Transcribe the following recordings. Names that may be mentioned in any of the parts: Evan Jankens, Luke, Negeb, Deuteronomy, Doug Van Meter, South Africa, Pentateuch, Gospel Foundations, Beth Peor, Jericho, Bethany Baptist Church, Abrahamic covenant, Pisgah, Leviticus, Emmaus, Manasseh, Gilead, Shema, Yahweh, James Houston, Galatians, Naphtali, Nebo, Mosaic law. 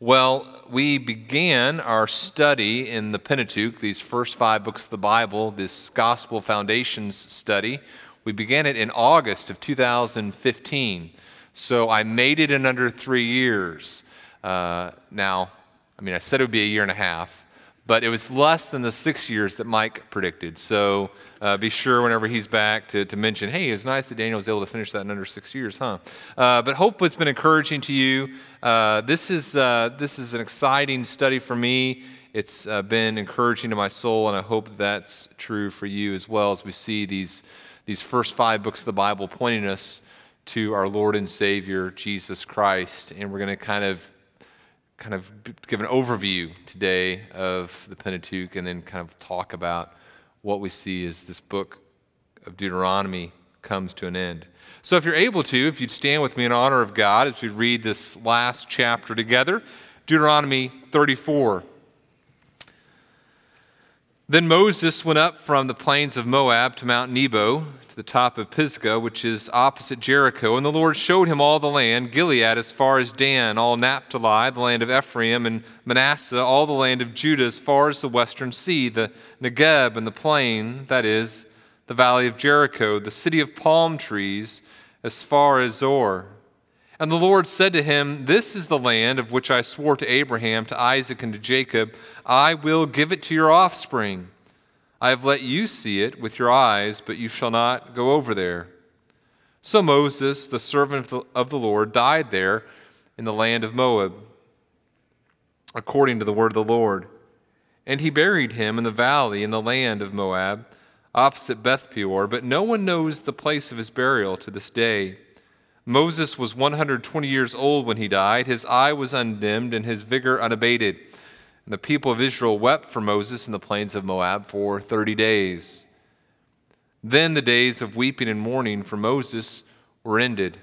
Well, we began our study in the Pentateuch, these first five books of the Bible, this Gospel Foundations study. We began it in August of 2015. So I made it in under 3 years. I said it would be a year and a half, but it was less than the 6 years that Mike predicted. So be sure whenever he's back to mention, hey, it was nice that Daniel was able to finish that in under 6 years, huh? But hopefully it's been encouraging to you. This is an exciting study for me. It's been encouraging to my soul, and I hope that's true for you as well as we see these first five books of the Bible pointing us to our Lord and Savior, Jesus Christ. And we're going to kind of give an overview today of the Pentateuch and then kind of talk about what we see as this book of Deuteronomy comes to an end. So if you're able to, if you'd stand with me in honor of God as we read this last chapter together, Deuteronomy 34. Then Moses went up from the plains of Moab to Mount Nebo, to the top of Pisgah, which is opposite Jericho. And the Lord showed him all the land, Gilead as far as Dan, all Naphtali, the land of Ephraim, and Manasseh, all the land of Judah, as far as the western sea, the Negeb and the plain, that is, the valley of Jericho, the city of palm trees, as far as Zor. And the Lord said to him, "This is the land of which I swore to Abraham, to Isaac, and to Jacob. I will give it to your offspring. I have let you see it with your eyes, but you shall not go over there." So Moses, the servant of the Lord, died there in the land of Moab, according to the word of the Lord. And he buried him in the valley in the land of Moab, opposite Beth Peor, but no one knows the place of his burial to this day. Moses was 120 years old when he died. His eye was undimmed and his vigor unabated. And the people of Israel wept for Moses in the plains of Moab for 30 days. Then the days of weeping and mourning for Moses were ended.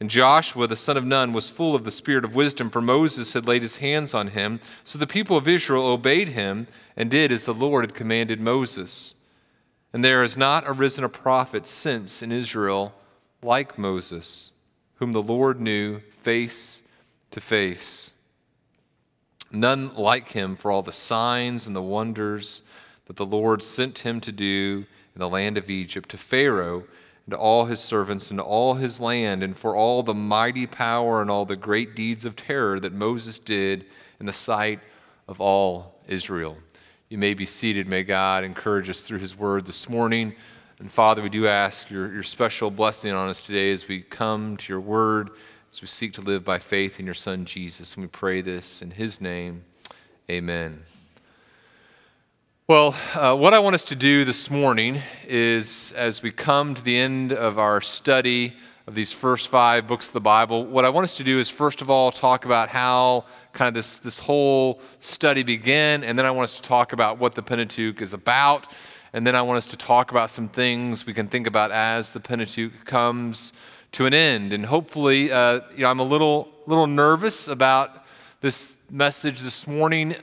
And Joshua, the son of Nun, was full of the spirit of wisdom, for Moses had laid his hands on him. So the people of Israel obeyed him and did as the Lord had commanded Moses. And there has not arisen a prophet since in Israel like Moses, whom the Lord knew face to face. None like him for all the signs and the wonders that the Lord sent him to do in the land of Egypt, to Pharaoh and to all his servants and to all his land, and for all the mighty power and all the great deeds of terror that Moses did in the sight of all Israel. You may be seated. May God encourage us through his word this morning. And Father, we do ask your special blessing on us today as we come to your word, as we seek to live by faith in your Son, Jesus. And we pray this in his name. Amen. Well, what I want us to do this morning is, as we come to the end of our study of these first five books of the Bible, what I want us to do is, first of all, talk about how kind of this whole study began, and then I want us to talk about what the Pentateuch is about. And then I want us to talk about some things we can think about as the Pentateuch comes to an end. And hopefully, I'm a little nervous about this message this morning.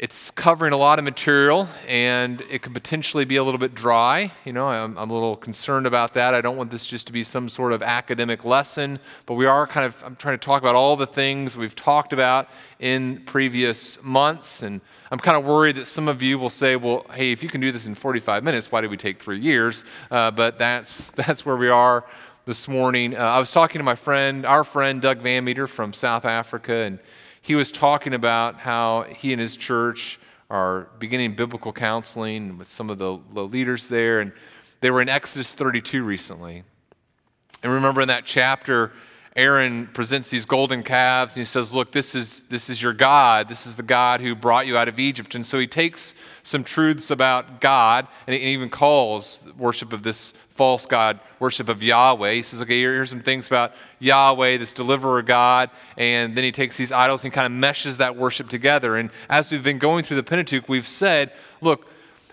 It's covering a lot of material, and it could potentially be a little bit dry. I'm a little concerned about that. I don't want this just to be some sort of academic lesson, but I'm trying to talk about all the things we've talked about in previous months, and I'm kind of worried that some of you will say, well, hey, if you can do this in 45 minutes, why did we take 3 years? But that's where we are this morning. I was talking to our friend Doug Van Meter from South Africa, and he was talking about how he and his church are beginning biblical counseling with some of the leaders there, and they were in Exodus 32 recently. And remember in that chapter, Aaron presents these golden calves, and he says, look, this is your God. This is the God who brought you out of Egypt. And so he takes some truths about God, and he even calls worship of this false god worship of Yahweh. He says, okay, here's some things about Yahweh, this deliverer God, and then he takes these idols and kind of meshes that worship together. And as we've been going through the Pentateuch, we've said, look,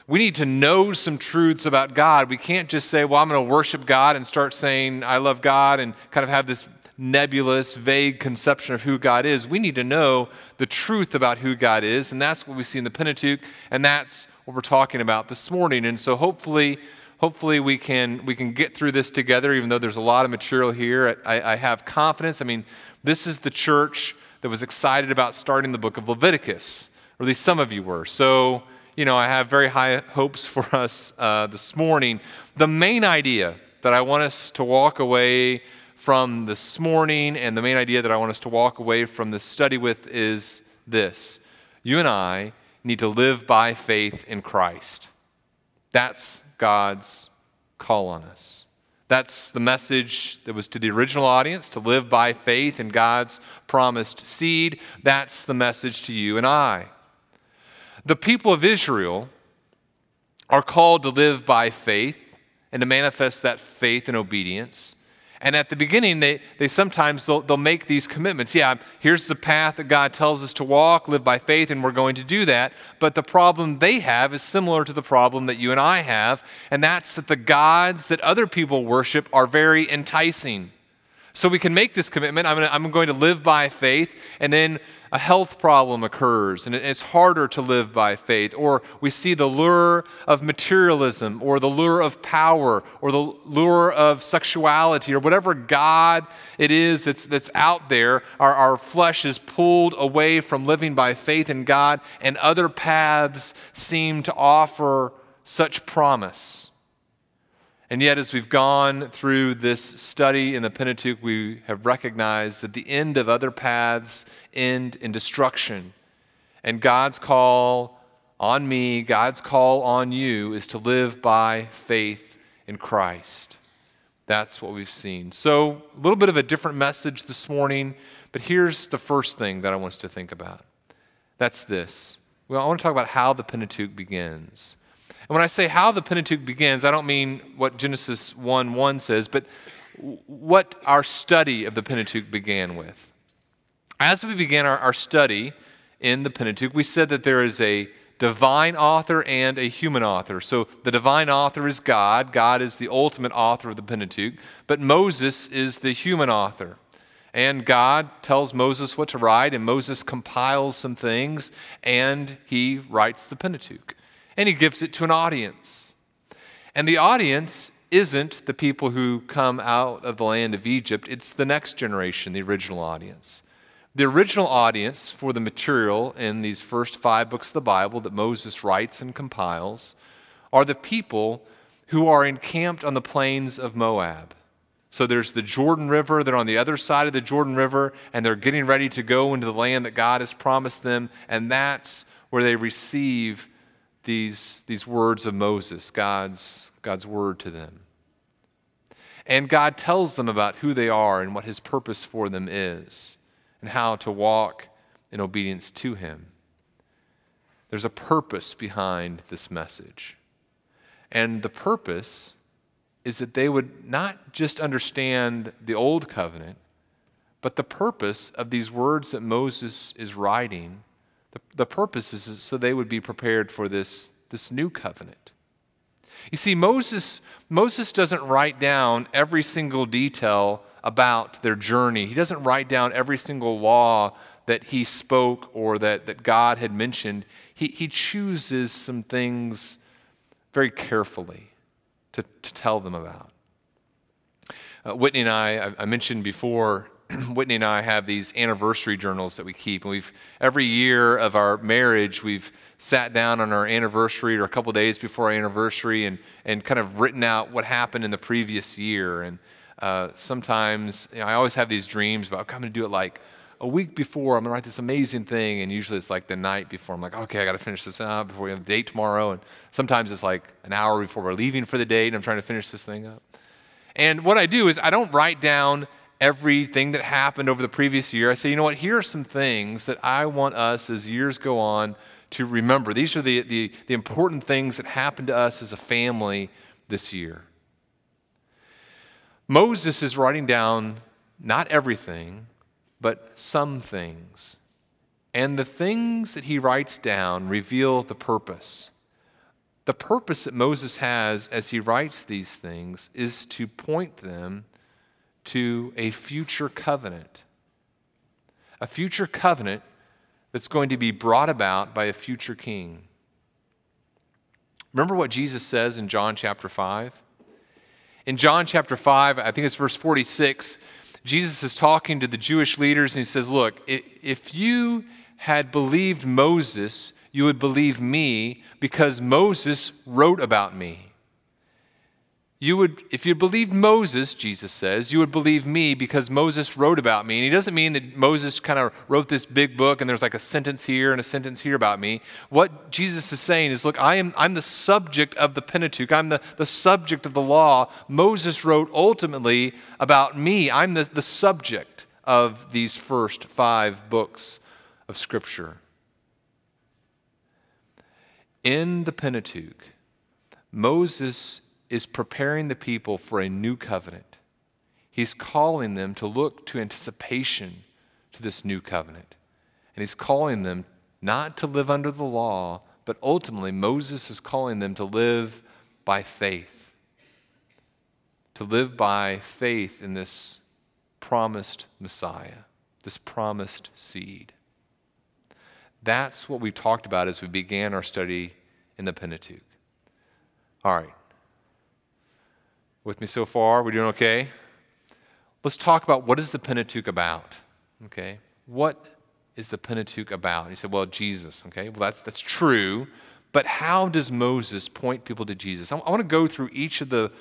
we need to know some truths about God. We can't just say, well, I'm going to worship God and start saying I love God and kind of have this nebulous, vague conception of who God is. We need to know the truth about who God is, and that's what we see in the Pentateuch, and that's what we're talking about this morning. And so Hopefully we can get through this together, even though there's a lot of material here. I have confidence. This is the church that was excited about starting the book of Leviticus, or at least some of you were. So, you know, I have very high hopes for us this morning. The main idea that I want us to walk away from this morning, and the main idea that I want us to walk away from this study with, is this. You and I need to live by faith in Christ. That's God's call on us. That's the message that was to the original audience, to live by faith in God's promised seed. That's the message to you and I. The people of Israel are called to live by faith and to manifest that faith in obedience. And at the beginning, they'll make these commitments. Yeah, here's the path that God tells us to walk, live by faith, and we're going to do that. But the problem they have is similar to the problem that you and I have, and that's that the gods that other people worship are very enticing. So we can make this commitment, I'm going to live by faith, and then a health problem occurs, and it's harder to live by faith. Or we see the lure of materialism, or the lure of power, or the lure of sexuality, or whatever god it is that's out there. Our flesh is pulled away from living by faith in God, and other paths seem to offer such promise. And yet, as we've gone through this study in the Pentateuch, we have recognized that the end of other paths end in destruction. And God's call on me, God's call on you, is to live by faith in Christ. That's what we've seen. So, a little bit of a different message this morning, but here's the first thing that I want us to think about. That's this. Well, I want to talk about how the Pentateuch begins. And when I say how the Pentateuch begins, I don't mean what Genesis 1:1 says, but what our study of the Pentateuch began with. As we began our study in the Pentateuch, we said that there is a divine author and a human author. So the divine author is God. God is the ultimate author of the Pentateuch, but Moses is the human author. And God tells Moses what to write, and Moses compiles some things, and he writes the Pentateuch. And he gives it to an audience. And the audience isn't the people who come out of the land of Egypt. It's the next generation, the original audience. The original audience for the material in these first 5 books of the Bible that Moses writes and compiles are the people who are encamped on the plains of Moab. So there's the Jordan River, they're on the other side of the Jordan River, and they're getting ready to go into the land that God has promised them, and that's where they receive these words of Moses, God's word to them. And God tells them about who they are and what his purpose for them is and how to walk in obedience to him. There's a purpose behind this message. And the purpose is that they would not just understand the old covenant, but the purpose of these words that Moses is writing. The purpose is so they would be prepared for this new covenant. You see, Moses doesn't write down every single detail about their journey. He doesn't write down every single law that he spoke or that God had mentioned. He chooses some things very carefully to tell them about. Whitney and I mentioned before, Whitney and I have these anniversary journals that we keep, and every year of our marriage, we've sat down on our anniversary or a couple days before our anniversary and kind of written out what happened in the previous year. And sometimes, you know, I always have these dreams about, okay, I'm going to do it like a week before. I'm going to write this amazing thing, and usually it's like the night before. I'm like, okay, I got to finish this up before we have a date tomorrow. And sometimes it's like an hour before we're leaving for the date, and I'm trying to finish this thing up. And what I do is I don't write down everything that happened over the previous year. I say, you know what, here are some things that I want us as years go on to remember. These are the important things that happened to us as a family this year. Moses is writing down not everything, but some things. And the things that he writes down reveal the purpose. The purpose that Moses has as he writes these things is to point them to a future covenant that's going to be brought about by a future king. Remember what Jesus says in John chapter 5? In John chapter 5, I think it's verse 46, Jesus is talking to the Jewish leaders and he says, look, if you had believed Moses, you would believe me because Moses wrote about me. If you believed Moses, Jesus says, you would believe me because Moses wrote about me. And he doesn't mean that Moses kind of wrote this big book and there's like a sentence here and a sentence here about me. What Jesus is saying is, look, I'm the subject of the Pentateuch. I'm the subject of the law. Moses wrote ultimately about me. I'm the subject of these first 5 books of Scripture. In the Pentateuch, Moses is preparing the people for a new covenant. He's calling them to look to anticipation to this new covenant. And he's calling them not to live under the law, but ultimately Moses is calling them to live by faith. To live by faith in this promised Messiah, this promised seed. That's what we talked about as we began our study in the Pentateuch. All right. With me so far? We're doing okay? Let's talk about what is the Pentateuch about, okay? What is the Pentateuch about? And you said, well, Jesus, okay? Well, that's true, but how does Moses point people to Jesus? I want to go through each of the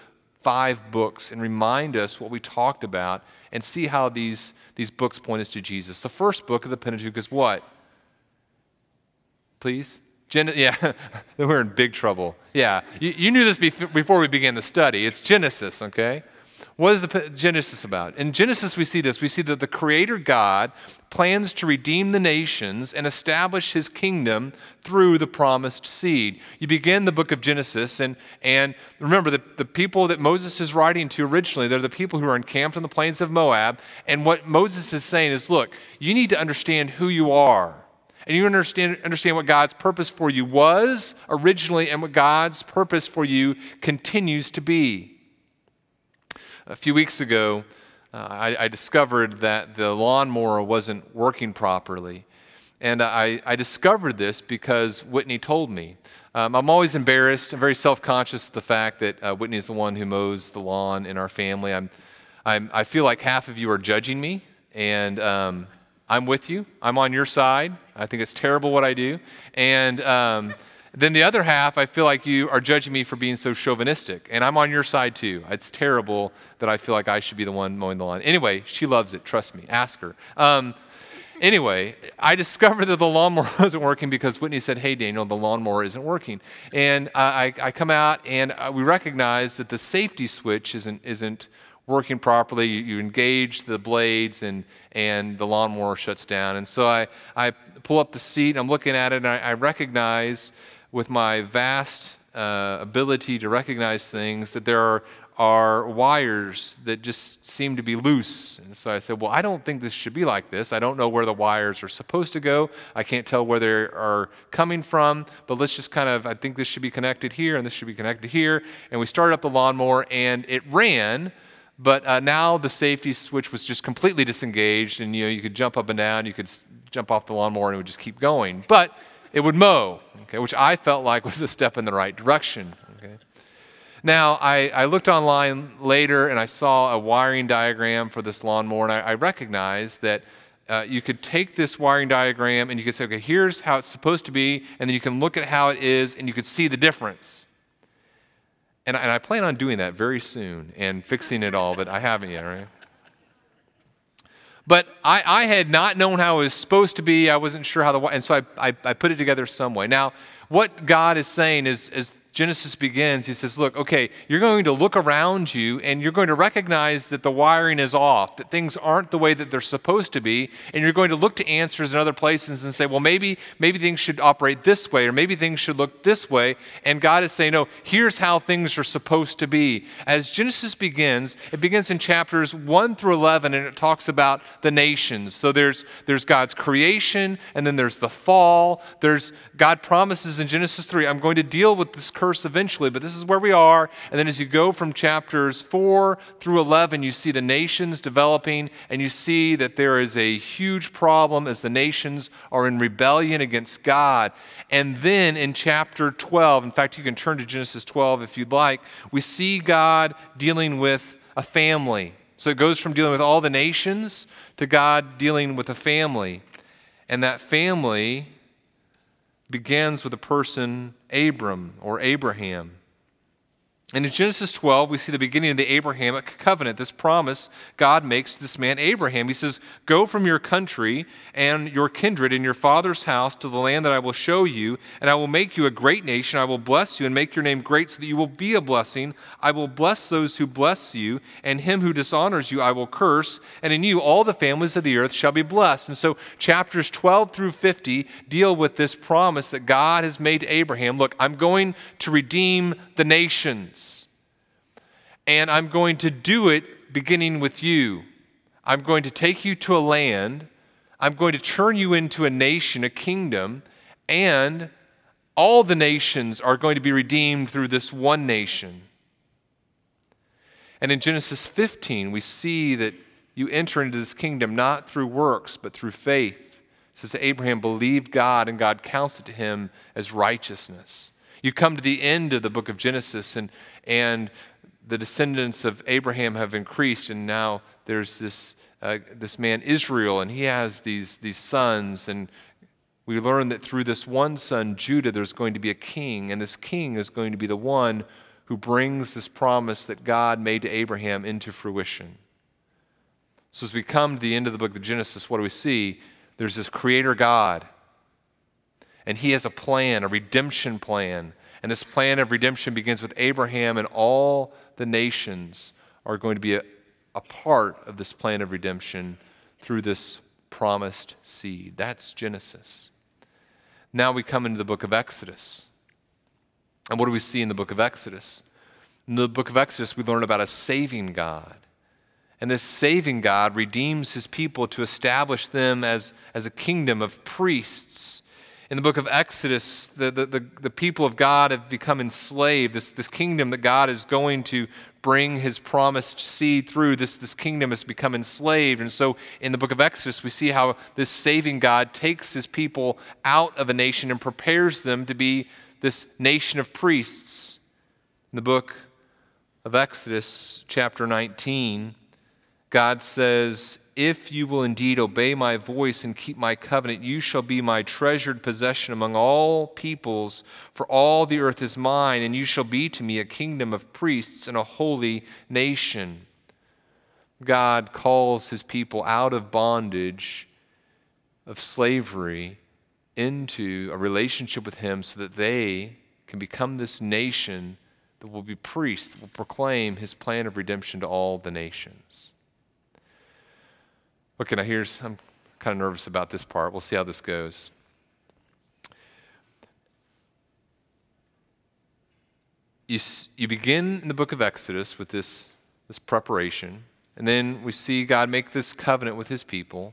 5 books and remind us what we talked about and see how these books point us to Jesus. The first book of the Pentateuch is what? Please? Yeah, then we're in big trouble. Yeah, you knew this before we began the study. It's Genesis, okay? What is the Genesis about? In Genesis, we see this. We see that the Creator God plans to redeem the nations and establish His kingdom through the promised seed. You begin the book of Genesis, and remember, the people that Moses is writing to originally, they're the people who are encamped on the plains of Moab, and what Moses is saying is, look, you need to understand who you are. And you understand what God's purpose for you was originally and what God's purpose for you continues to be. A few weeks ago, I discovered that the lawnmower wasn't working properly. And I discovered this because Whitney told me. I'm always embarrassed and very self-conscious of the fact that Whitney is the one who mows the lawn in our family. I feel like half of you are judging me, and I'm with you. I'm on your side. I think it's terrible what I do. And then the other half, I feel like you are judging me for being so chauvinistic. And I'm on your side too. It's terrible that I feel like I should be the one mowing the lawn. Anyway, she loves it. Trust me. Ask her. Anyway, I discovered that the lawnmower wasn't working because Whitney said, hey, Daniel, the lawnmower isn't working. And I come out and we recognize that the safety switch isn't working properly. You engage the blades and the lawnmower shuts down. And so I pull up the seat, I'm looking at it, and I recognize with my vast ability to recognize things that there are wires that just seem to be loose. And so I said, well, I don't think this should be like this. I don't know where the wires are supposed to go. I can't tell where they are coming from, but let's just I think this should be connected here and this should be connected here. And we started up the lawnmower and it ran. But now the safety switch was just completely disengaged, and you could jump up and down, you could jump off the lawnmower, and it would just keep going. But it would mow, okay, which I felt like was a step in the right direction. Okay. Now, I looked online later, and I saw a wiring diagram for this lawnmower, and I recognized that you could take this wiring diagram, and you could say, okay, here's how it's supposed to be, and then you can look at how it is, and you could see the difference. And I plan on doing that very soon and fixing it all, but I haven't yet, right? But I had not known how it was supposed to be. I wasn't sure how and so I put it together some way. Now, what God is saying is, as Genesis begins, He says, look, okay, you're going to look around you and you're going to recognize that the wiring is off, that things aren't the way that they're supposed to be, and you're going to look to answers in other places and say, well, maybe things should operate this way, or maybe things should look this way, and God is saying, no, here's how things are supposed to be. As Genesis begins, it begins in chapters 1 through 11, and it talks about the nations. So there's God's creation, and then there's the fall. There's God promises in Genesis 3, I'm going to deal with this curse eventually, but this is where we are. And then as you go from chapters 4 through 11, you see the nations developing, and you see that there is a huge problem as the nations are in rebellion against God. And then in chapter 12, in fact, you can turn to Genesis 12 if you'd like, we see God dealing with a family. So it goes from dealing with all the nations to God dealing with a family. And that family begins with the person Abram or Abraham. And in Genesis 12, we see the beginning of the Abrahamic covenant, this promise God makes to this man Abraham. He says, "Go from your country and your kindred and your father's house to the land that I will show you, and I will make you a great nation. I will bless you and make your name great so that you will be a blessing. I will bless those who bless you, and him who dishonors you I will curse, and in you all the families of the earth shall be blessed." And so chapters 12 through 50 deal with this promise that God has made to Abraham. Look, I'm going to redeem the nations. And I'm going to do it beginning with you. I'm going to take you to a land. I'm going to turn you into a nation, a kingdom, and all the nations are going to be redeemed through this one nation. And in Genesis 15, we see that you enter into this kingdom not through works, but through faith. It says that Abraham believed God, and God counted to him as righteousness. You come to the end of the book of Genesis, and the descendants of Abraham have increased, and now there's this man Israel, and he has these sons, and we learn that through this one son, Judah, there's going to be a king, and this king is going to be the one who brings this promise that God made to Abraham into fruition. So as we come to the end of the book of Genesis, what do we see? There's this creator God, and he has a plan, a redemption plan. And this plan of redemption begins with Abraham, and all the nations are going to be a part of this plan of redemption through this promised seed. That's Genesis. Now we come into the book of Exodus. And what do we see in the book of Exodus? In the book of Exodus, we learn about a saving God. And this saving God redeems his people to establish them as a kingdom of priests. In the book of Exodus, the people of God have become enslaved. This kingdom that God is going to bring his promised seed through, this kingdom has become enslaved. And so in the book of Exodus, we see how this saving God takes his people out of a nation and prepares them to be this nation of priests. In the book of Exodus, chapter 19, God says, "If you will indeed obey my voice and keep my covenant, you shall be my treasured possession among all peoples, for all the earth is mine, and you shall be to me a kingdom of priests and a holy nation." God calls his people out of bondage, of slavery, into a relationship with him so that they can become this nation that will be priests, that will proclaim his plan of redemption to all the nations. Okay, now I'm kind of nervous about this part. We'll see how this goes. You begin in the book of Exodus with this preparation, and then we see God make this covenant with his people,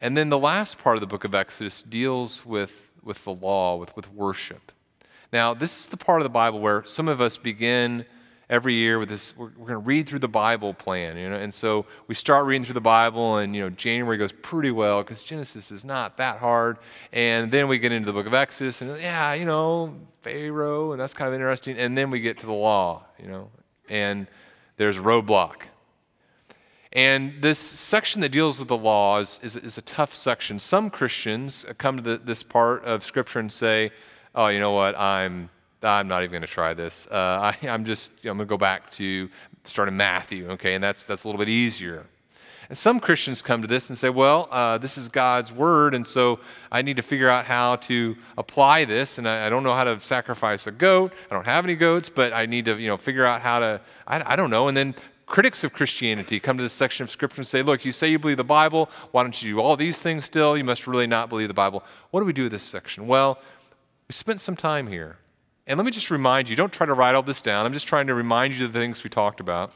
and then the last part of the book of Exodus deals with the law, with worship. Now, this is the part of the Bible where some of us begin every year with this, we're going to read through the Bible plan, and so we start reading through the Bible, and January goes pretty well because Genesis is not that hard, and then we get into the book of Exodus, and Pharaoh, and that's kind of interesting, and then we get to the law, and there's a roadblock. And this section that deals with the law is a tough section. Some Christians come to this part of Scripture and say, "Oh, you know what, I'm not even going to try this. I'm going to go back to starting Matthew, okay? And that's a little bit easier." And some Christians come to this and say, "Well, this is God's word, and so I need to figure out how to apply this. And I don't know how to sacrifice a goat. I don't have any goats, but I need to, figure out how to. I don't know." And then critics of Christianity come to this section of Scripture and say, "Look, you say you believe the Bible. Why don't you do all these things still? You must really not believe the Bible." What do we do with this section? Well, we spent some time here. And let me just remind you, don't try to write all this down. I'm just trying to remind you of the things we talked about.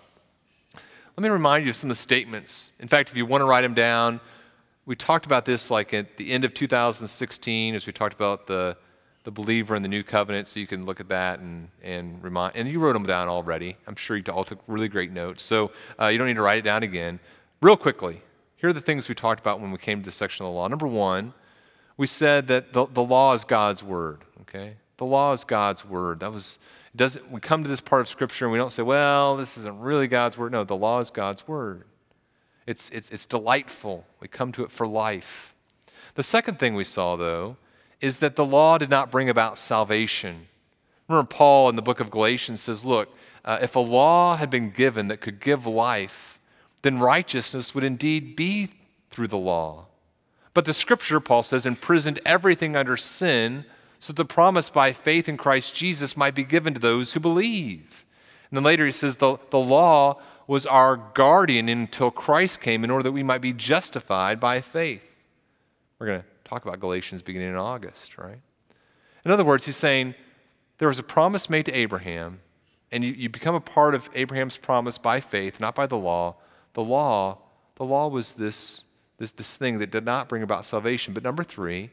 Let me remind you of some of the statements. In fact, if you want to write them down, we talked about this like at the end of 2016 as we talked about the believer and the new covenant, so you can look at that and remind. And you wrote them down already. I'm sure you all took really great notes, so you don't need to write it down again. Real quickly, here are the things we talked about when we came to this section of the law. Number one, we said that the law is God's word, okay? The law is God's word. We come to this part of Scripture and we don't say, "Well, this isn't really God's word." No, the law is God's word. It's delightful. We come to it for life. The second thing we saw, though, is that the law did not bring about salvation. Remember, Paul in the book of Galatians says, look, if a law had been given that could give life, then righteousness would indeed be through the law. But the scripture, Paul says, imprisoned everything under sin so that the promise by faith in Christ Jesus might be given to those who believe. And then later he says the law was our guardian until Christ came in order that we might be justified by faith. We're going to talk about Galatians beginning in August, right? In other words, he's saying there was a promise made to Abraham, and you become a part of Abraham's promise by faith, not by the law. The law was this thing that did not bring about salvation. But number three,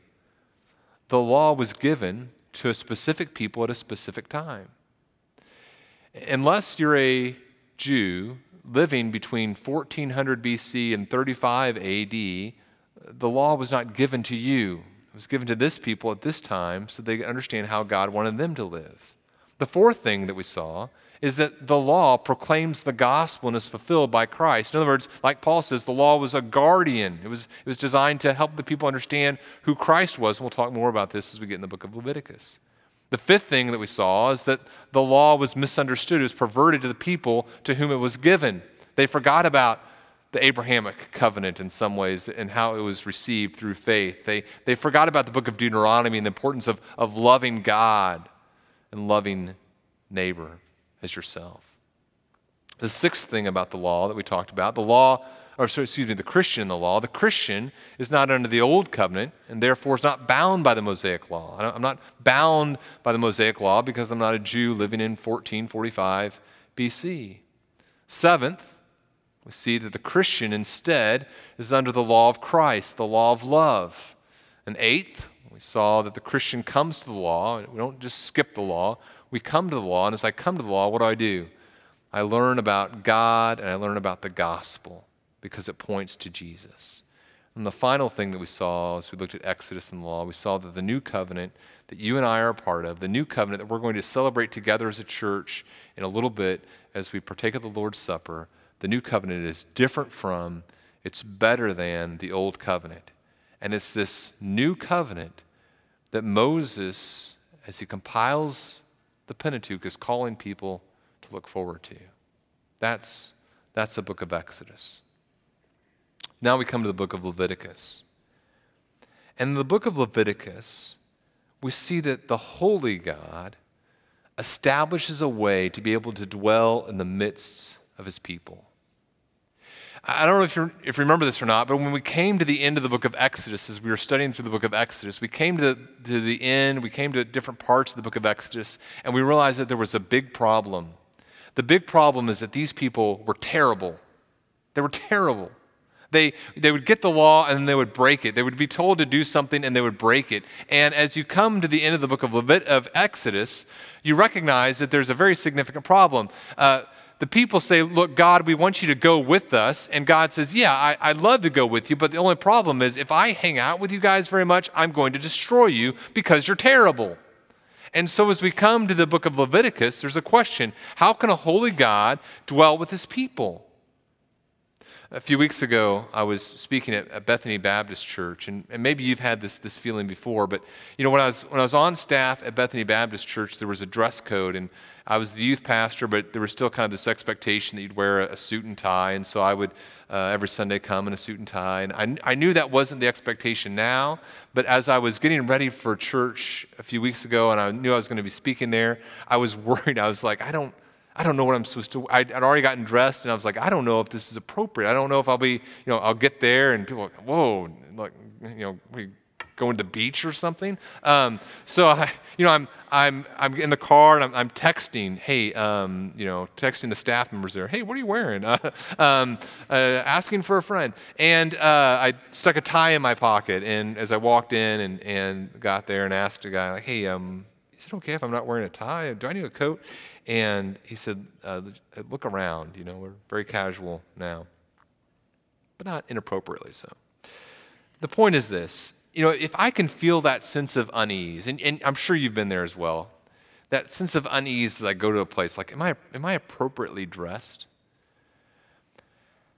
the law was given to a specific people at a specific time. Unless you're a Jew living between 1400 BC and 35 AD, the law was not given to you. It was given to this people at this time so they could understand how God wanted them to live. The fourth thing that we saw is that the law proclaims the gospel and is fulfilled by Christ. In other words, like Paul says, the law was a guardian. It was designed to help the people understand who Christ was. And we'll talk more about this as we get in the book of Leviticus. The fifth thing that we saw is that the law was misunderstood. It was perverted to the people to whom it was given. They forgot about the Abrahamic covenant in some ways and how it was received through faith. They forgot about the book of Deuteronomy and the importance of loving God and loving neighbor as yourself. The sixth thing about the law that we talked about, the Christian in the law. The Christian is not under the old covenant and therefore is not bound by the Mosaic law. I'm not bound by the Mosaic law because I'm not a Jew living in 1445 BC. Seventh, we see that the Christian instead is under the law of Christ, the law of love. And eighth, we saw that the Christian comes to the law. We don't just skip the law. We come to the law, and as I come to the law, what do? I learn about God, and I learn about the gospel because it points to Jesus. And the final thing that we saw as we looked at Exodus and the law, we saw that the new covenant that you and I are a part of, the new covenant that we're going to celebrate together as a church in a little bit as we partake of the Lord's Supper, the new covenant is different from, it's better than the old covenant. And it's this new covenant that Moses, as he compiles the Pentateuch, is calling people to look forward to. That's the book of Exodus. Now we come to the book of Leviticus. And in the book of Leviticus, we see that the holy God establishes a way to be able to dwell in the midst of his people. I don't know if you remember this or not, but when we came to the end of the book of Exodus, as we were studying through the book of Exodus, we came to the end, we came to different parts of the book of Exodus, and we realized that there was a big problem. The big problem is that these people were terrible. They were terrible. They would get the law and then they would break it. They would be told to do something and they would break it. And as you come to the end of the book of Exodus, you recognize that there's a very significant problem. The people say, look, God, we want you to go with us. And God says, yeah, I'd love to go with you, but the only problem is if I hang out with you guys very much, I'm going to destroy you because you're terrible. And so as we come to the book of Leviticus, there's a question. How can a holy God dwell with his people? A few weeks ago, I was speaking at Bethany Baptist Church, and maybe you've had this feeling before, but you know, when I was on staff at Bethany Baptist Church, there was a dress code, and I was the youth pastor, but there was still kind of this expectation that you'd wear a suit and tie, and so I would every Sunday come in a suit and tie, and I knew that wasn't the expectation now, but as I was getting ready for church a few weeks ago, and I knew I was going to be speaking there, I was worried. I was like, I don't know what I'm supposed to, I'd already gotten dressed and I was like, I don't know if this is appropriate. I don't know if I'll be, I'll get there and people are like, whoa, like, we going to the beach or something. So I'm in the car and I'm texting, hey, texting the staff members there, hey, what are you wearing? Asking for a friend. And I stuck a tie in my pocket, and as I walked in and got there and asked a guy, like, hey, is it okay if I'm not wearing a tie? Do I need a coat? And he said, look around, we're very casual now, but not inappropriately so. The point is this, if I can feel that sense of unease, and I'm sure you've been there as well, that sense of unease as I go to a place, like, am I appropriately dressed?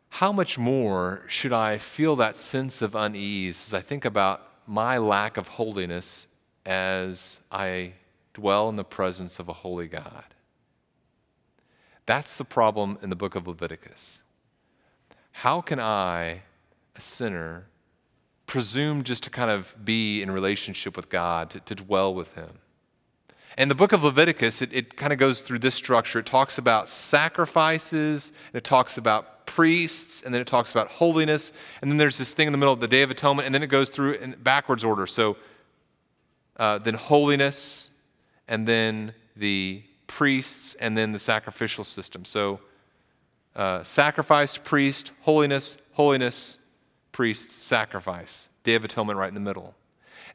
how much more should I feel that sense of unease as I think about my lack of holiness as I dwell in the presence of a holy God? That's the problem in the book of Leviticus. How can I, a sinner, presume just to kind of be in relationship with God, to dwell with him? And the book of Leviticus, it kind of goes through this structure. It talks about sacrifices, and it talks about priests, and then it talks about holiness, and then there's this thing in the middle of the Day of Atonement, and then it goes through in backwards order. So then holiness, and then the priests, and then the sacrificial system. So sacrifice, priest, holiness, holiness, priest, sacrifice. Day of Atonement right in the middle.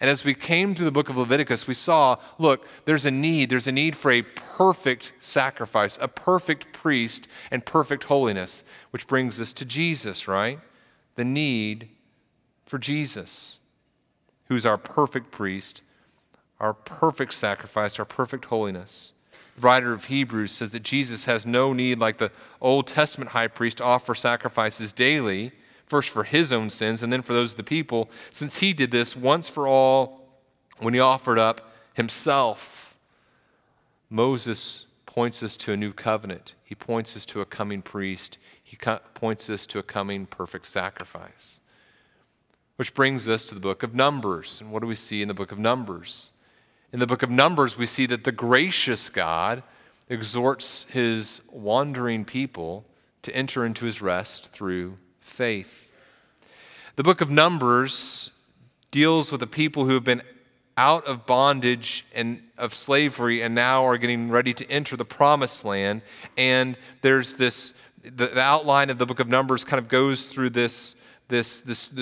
And as we came to the book of Leviticus, we saw, look, there's a need for a perfect sacrifice, a perfect priest, and perfect holiness, which brings us to Jesus, right? The need for Jesus, who's our perfect priest, our perfect sacrifice, our perfect holiness. The writer of Hebrews says that Jesus has no need, like the Old Testament high priest, to offer sacrifices daily, first for his own sins and then for those of the people, since he did this once for all when he offered up himself. Moses points us to a new covenant. He points us to a coming priest. He points us to a coming perfect sacrifice. Which brings us to the book of Numbers. And what do we see in the book of Numbers? In the book of Numbers, we see that the gracious God exhorts his wandering people to enter into his rest through faith. The book of Numbers deals with the people who have been out of bondage and of slavery and now are getting ready to enter the promised land. And there's the outline of the book of Numbers kind of goes through this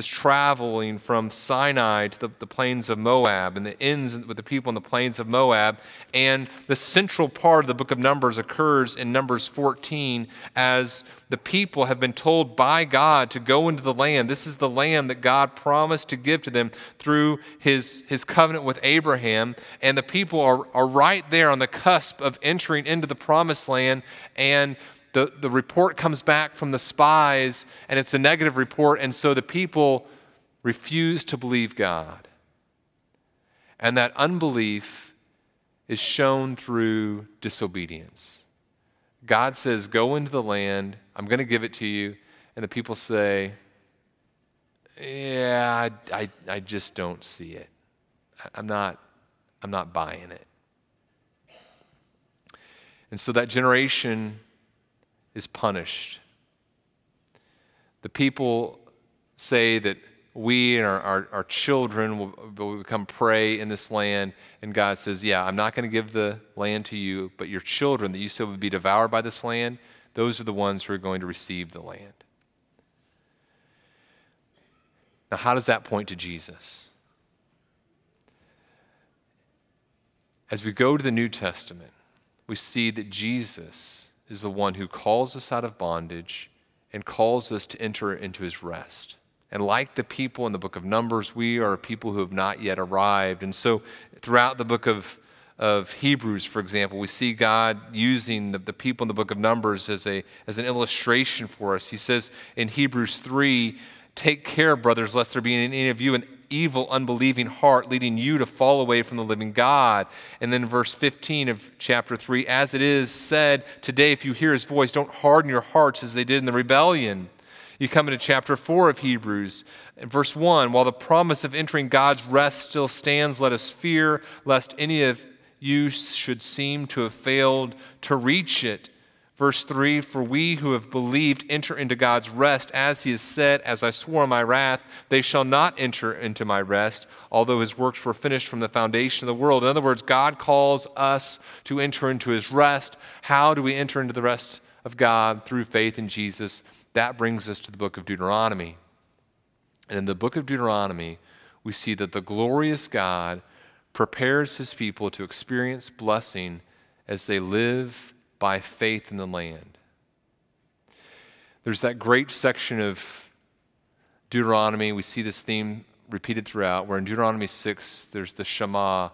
traveling from Sinai to the plains of Moab, and it ends with the people in the plains of Moab. And the central part of the book of Numbers occurs in Numbers 14, as the people have been told by God to go into the land. This is the land that God promised to give to them through his covenant with Abraham. And the people are right there on the cusp of entering into the promised land, and the report comes back from the spies, and it's a negative report, and so the people refuse to believe God. And that unbelief is shown through disobedience. God says, go into the land, I'm going to give it to you, and the people say, yeah, I just don't see it. I'm not buying it. And so that generation is punished. The people say that we and our children will become prey in this land, and God says, yeah, I'm not going to give the land to you, but your children that you said would be devoured by this land, those are the ones who are going to receive the land. Now, how does that point to Jesus? As we go to the New Testament, we see that Jesus is the one who calls us out of bondage and calls us to enter into his rest. And like the people in the book of Numbers, we are a people who have not yet arrived. And so throughout the book of Hebrews, for example, we see God using the people in the book of Numbers as an illustration for us. He says in Hebrews 3, take care, brothers, lest there be in any of you an evil, unbelieving heart leading you to fall away from the living God. And then verse 15 of chapter 3, as it is said, today if you hear his voice, don't harden your hearts as they did in the rebellion. You come into chapter 4 of Hebrews, verse 1, while the promise of entering God's rest still stands, let us fear lest any of you should seem to have failed to reach it. Verse 3, for we who have believed enter into God's rest, as he has said, as I swore in my wrath, they shall not enter into my rest, although his works were finished from the foundation of the world. In other words, God calls us to enter into his rest. How do we enter into the rest of God? Through faith in Jesus. That brings us to the book of Deuteronomy. And in the book of Deuteronomy, we see that the glorious God prepares his people to experience blessing as they live by faith in the land. There's that great section of Deuteronomy. We see this theme repeated throughout, where in Deuteronomy 6, there's the Shema.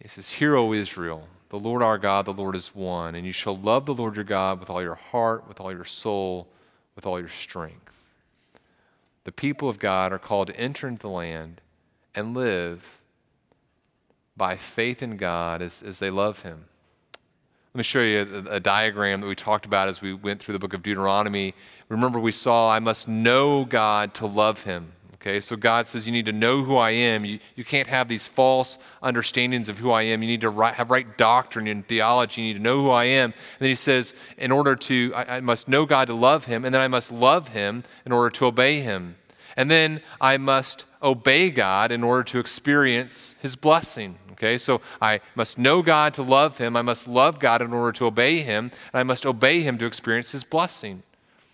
It says, hear, O Israel, the Lord our God, the Lord is one, and you shall love the Lord your God with all your heart, with all your soul, with all your strength. The people of God are called to enter into the land and live by faith in God as they love him. Let me show you a diagram that we talked about as we went through the book of Deuteronomy. Remember we saw, I must know God to love him. Okay, so God says you need to know who I am. You can't have these false understandings of who I am. You need to have right doctrine and theology. You need to know who I am. And then he says, in order to, I must know God to love him, and then I must love him in order to obey him. And then I must obey God in order to experience his blessing. Okay, so I must know God to love him. I must love God in order to obey him. And I must obey him to experience his blessing.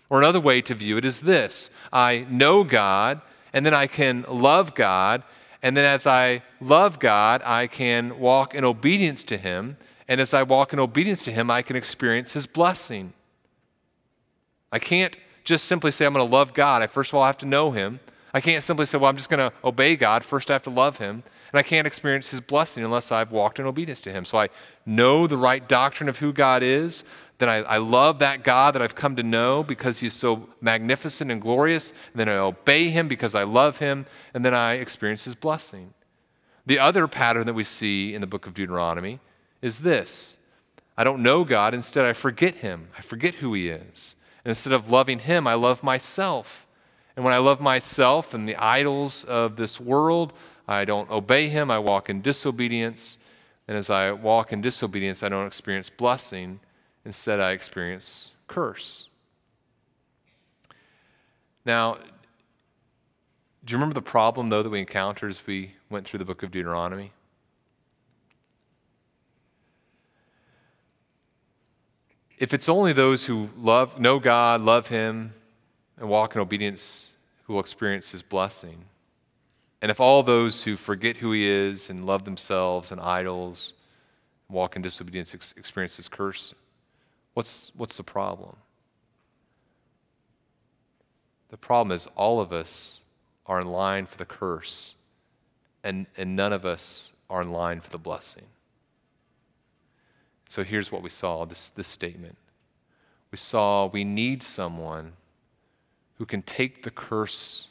Or another way to view it is this. I know God, and then I can love God. And then as I love God, I can walk in obedience to him. And as I walk in obedience to him, I can experience his blessing. I can't just simply say, I'm going to love God. First of all, I have to know him. I can't simply say, well, I'm just going to obey God. First, I have to love him. And I can't experience his blessing unless I've walked in obedience to him. So I know the right doctrine of who God is. Then I love that God that I've come to know because he's so magnificent and glorious. And then I obey him because I love him. And then I experience his blessing. The other pattern that we see in the book of Deuteronomy is this. I don't know God. Instead, I forget him. I forget who he is. And instead of loving him, I love myself. And when I love myself and the idols of this world, I don't obey him. I walk in disobedience. And as I walk in disobedience, I don't experience blessing. Instead, I experience curse. Now, do you remember the problem, though, that we encountered as we went through the book of Deuteronomy? If it's only those who know God, love him, and walk in obedience who will experience his blessing, and if all those who forget who he is and love themselves and idols, walk in disobedience, experience his curse, what's the problem? The problem is all of us are in line for the curse, and none of us are in line for the blessing. So here's what we saw, this statement. We saw we need someone who can take the curse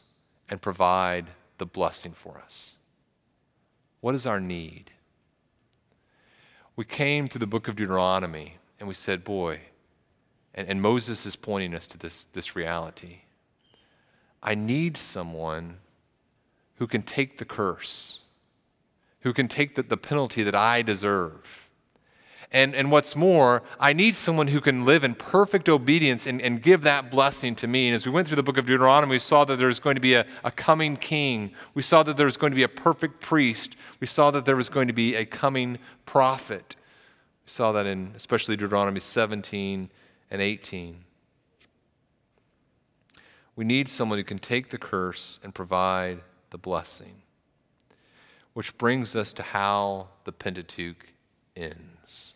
and provide the blessing for us. What is our need? We came to the book of Deuteronomy and we said, boy, and Moses is pointing us to this reality. I need someone who can take the curse, who can take the penalty that I deserve. And what's more, I need someone who can live in perfect obedience and give that blessing to me. And as we went through the book of Deuteronomy, we saw that there was going to be a coming king. We saw that there was going to be a perfect priest. We saw that there was going to be a coming prophet. We saw that in especially Deuteronomy 17 and 18. We need someone who can take the curse and provide the blessing, which brings us to how the Pentateuch ends.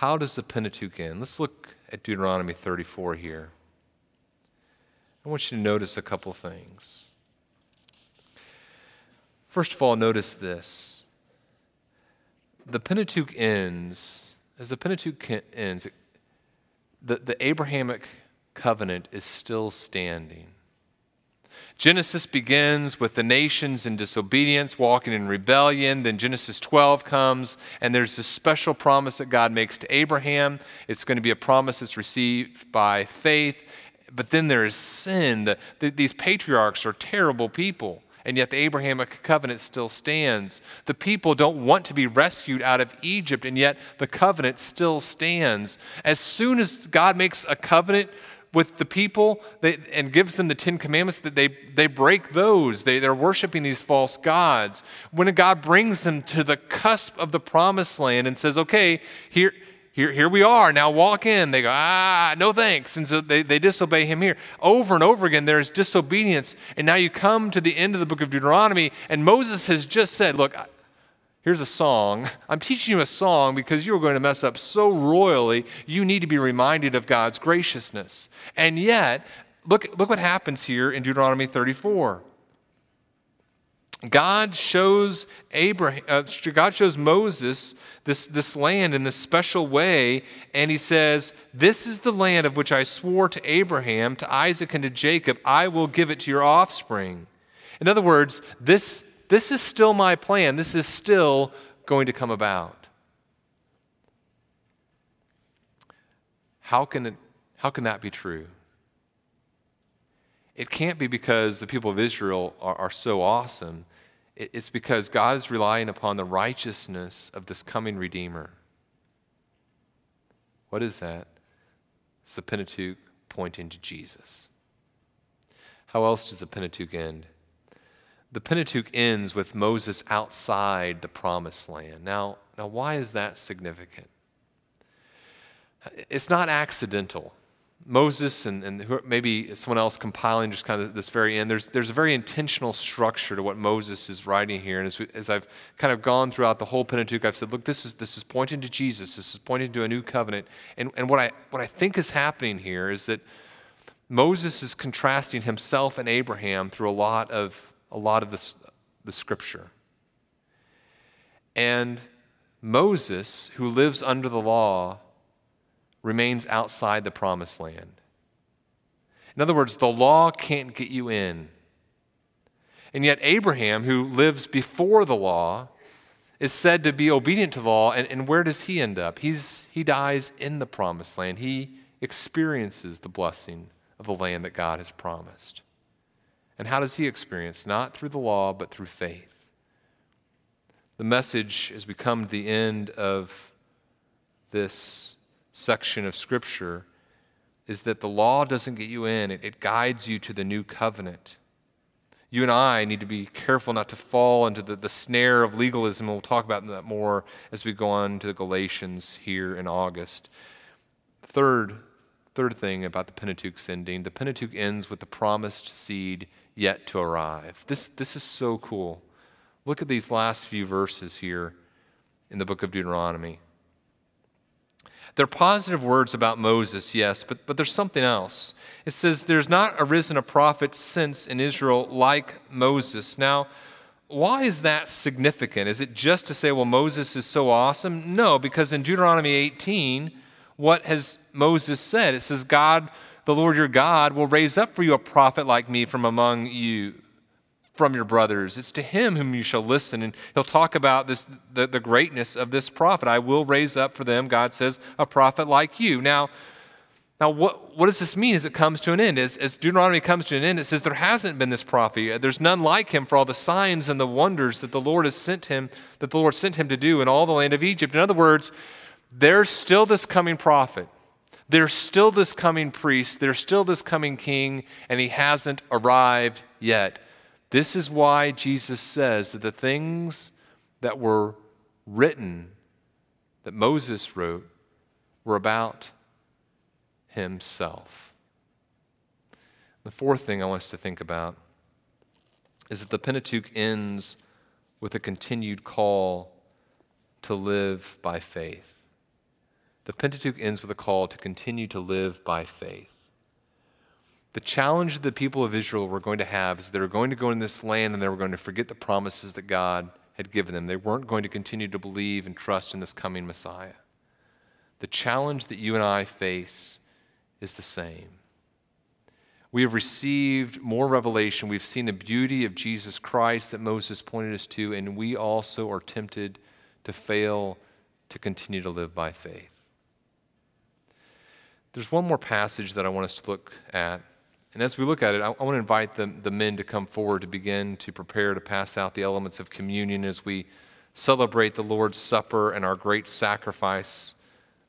How does the Pentateuch end? Let's look at Deuteronomy 34 here. I want you to notice a couple things. First of all, notice this. The Pentateuch ends, as the Pentateuch ends, the Abrahamic covenant is still standing. Genesis begins with the nations in disobedience, walking in rebellion. Then Genesis 12 comes, and there's this special promise that God makes to Abraham. It's going to be a promise that's received by faith. But then there is sin. These patriarchs are terrible people, and yet the Abrahamic covenant still stands. The people don't want to be rescued out of Egypt, and yet the covenant still stands. As soon as God makes a covenant with the people and gives them the Ten Commandments, that they break those. They're worshiping these false gods. When God brings them to the cusp of the promised land and says, okay, here we are, now walk in. They go, no thanks. And so they disobey him here. Over and over again, there's disobedience. And now you come to the end of the book of Deuteronomy, and Moses has just said, look, here's a song. I'm teaching you a song because you're going to mess up so royally, you need to be reminded of God's graciousness. And yet, look what happens here in Deuteronomy 34. God shows Moses this land in this special way, and he says, "This is the land of which I swore to Abraham, to Isaac, and to Jacob. I will give it to your offspring." In other words, this is still my plan. This is still going to come about. How can that be true? It can't be because the people of Israel are so awesome. It's because God is relying upon the righteousness of this coming Redeemer. What is that? It's the Pentateuch pointing to Jesus. How else does the Pentateuch end? The Pentateuch ends with Moses outside the Promised Land. Now why is that significant? It's not accidental. Moses and maybe someone else compiling just kind of this very end, there's a very intentional structure to what Moses is writing here. And as I've kind of gone throughout the whole Pentateuch, I've said, look, this is pointing to Jesus. This is pointing to a new covenant. And what I think is happening here is that Moses is contrasting himself and Abraham through a lot of the Scripture. And Moses, who lives under the law, remains outside the Promised Land. In other words, the law can't get you in. And yet Abraham, who lives before the law, is said to be obedient to the law, and where does he end up? He dies in the Promised Land. He experiences the blessing of the land that God has promised. And how does he experience? Not through the law, but through faith. The message, as we come to the end of this section of Scripture, is that the law doesn't get you in. It guides you to the new covenant. You and I need to be careful not to fall into the snare of legalism, and we'll talk about that more as we go on to the Galatians here in August. Third thing about the Pentateuch's ending, the Pentateuch ends with the promised seed yet to arrive. This is so cool. Look at these last few verses here in the book of Deuteronomy. They're positive words about Moses, yes, but there's something else. It says, "There's not arisen a prophet since in Israel like Moses." Now, why is that significant? Is it just to say, well, Moses is so awesome? No, because in Deuteronomy 18, what has Moses said? It says, "God, the Lord your God, will raise up for you a prophet like me from among you, from your brothers. It's to him whom you shall listen." And he'll talk about this, the greatness of this prophet. "I will raise up for them," God says, "a prophet like you." Now what does this mean as it comes to an end? As Deuteronomy comes to an end, it says there hasn't been this prophet yet. There's none like him for all the signs and the wonders that the Lord has sent him, that the Lord sent him to do in all the land of Egypt. In other words, there's still this coming prophet. There's still this coming priest. There's still this coming king, and he hasn't arrived yet. This is why Jesus says that the things that were written, that Moses wrote, were about himself. The fourth thing I want us to think about is that the Pentateuch ends with a continued call to live by faith. The Pentateuch ends with a call to continue to live by faith. The challenge that the people of Israel were going to have is they were going to go in this land and they were going to forget the promises that God had given them. They weren't going to continue to believe and trust in this coming Messiah. The challenge that you and I face is the same. We have received more revelation. We've seen the beauty of Jesus Christ that Moses pointed us to, and we also are tempted to fail to continue to live by faith. There's one more passage that I want us to look at. And as we look at it, I want to invite the men to come forward to begin to prepare to pass out the elements of communion as we celebrate the Lord's Supper and our great sacrifice,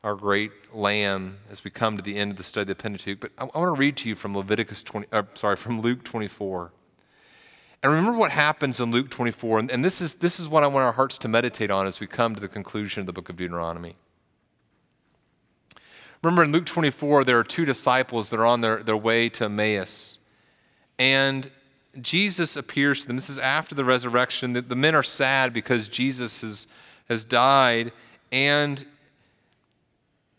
our great Lamb, as we come to the end of the study of the Pentateuch. But I want to read to you from from Luke 24. And remember what happens in Luke 24. And this is what I want our hearts to meditate on as we come to the conclusion of the book of Deuteronomy. Remember in Luke 24, there are two disciples that are on their way to Emmaus. And Jesus appears to them. This is after the resurrection. The men are sad because Jesus has died. And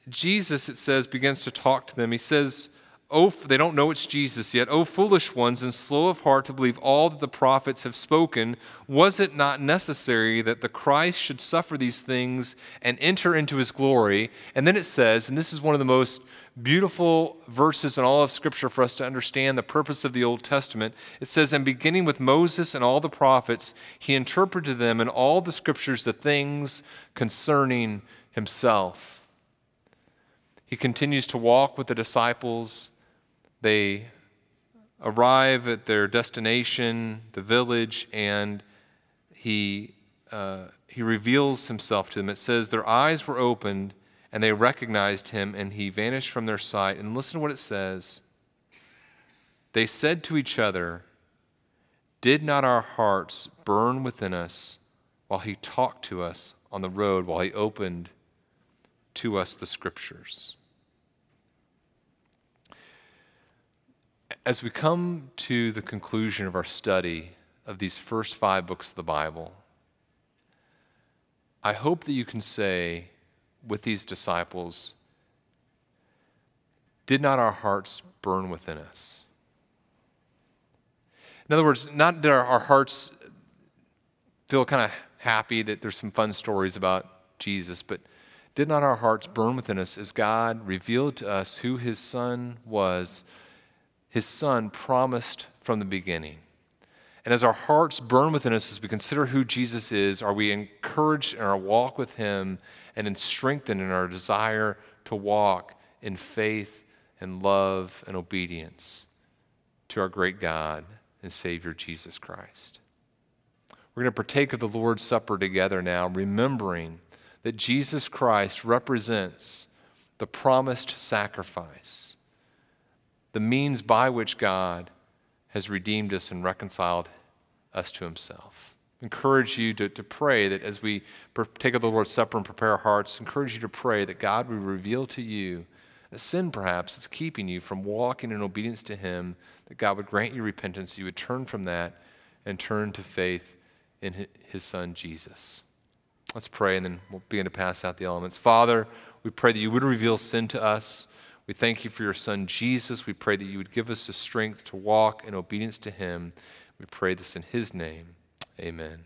Jesus, it says, begins to talk to them. He says, Oh, they don't know it's Jesus yet. Oh, foolish ones and slow of heart to believe all that the prophets have spoken. Was it not necessary that the Christ should suffer these things and enter into his glory? And then it says, and this is one of the most beautiful verses in all of Scripture for us to understand the purpose of the Old Testament. It says, and beginning with Moses and all the prophets, he interpreted to them in all the Scriptures the things concerning himself. He continues to walk with the disciples. They arrive at their destination, the village, and he reveals himself to them. It says, their eyes were opened, and they recognized him, and he vanished from their sight. And listen to what it says. They said to each other, did not our hearts burn within us while he talked to us on the road, while he opened to us the Scriptures? As we come to the conclusion of our study of these first 5 books of the Bible, I hope that you can say with these disciples, did not our hearts burn within us? In other words, not did our hearts feel kind of happy that there's some fun stories about Jesus, but did not our hearts burn within us as God revealed to us who his Son was? His Son promised from the beginning. And as our hearts burn within us, as we consider who Jesus is, are we encouraged in our walk with him and strengthened in our desire to walk in faith and love and obedience to our great God and Savior Jesus Christ? We're going to partake of the Lord's Supper together now, remembering that Jesus Christ represents the promised sacrifice, the means by which God has redeemed us and reconciled us to himself. Encourage you to pray that as we take of the Lord's Supper and prepare our hearts, encourage you to pray that God will reveal to you a sin perhaps that's keeping you from walking in obedience to him, that God would grant you repentance, you would turn from that and turn to faith in his Son Jesus. Let's pray, and then we'll begin to pass out the elements. Father, we pray that you would reveal sin to us. We thank you for your Son, Jesus. We pray that you would give us the strength to walk in obedience to him. We pray this in his name. Amen.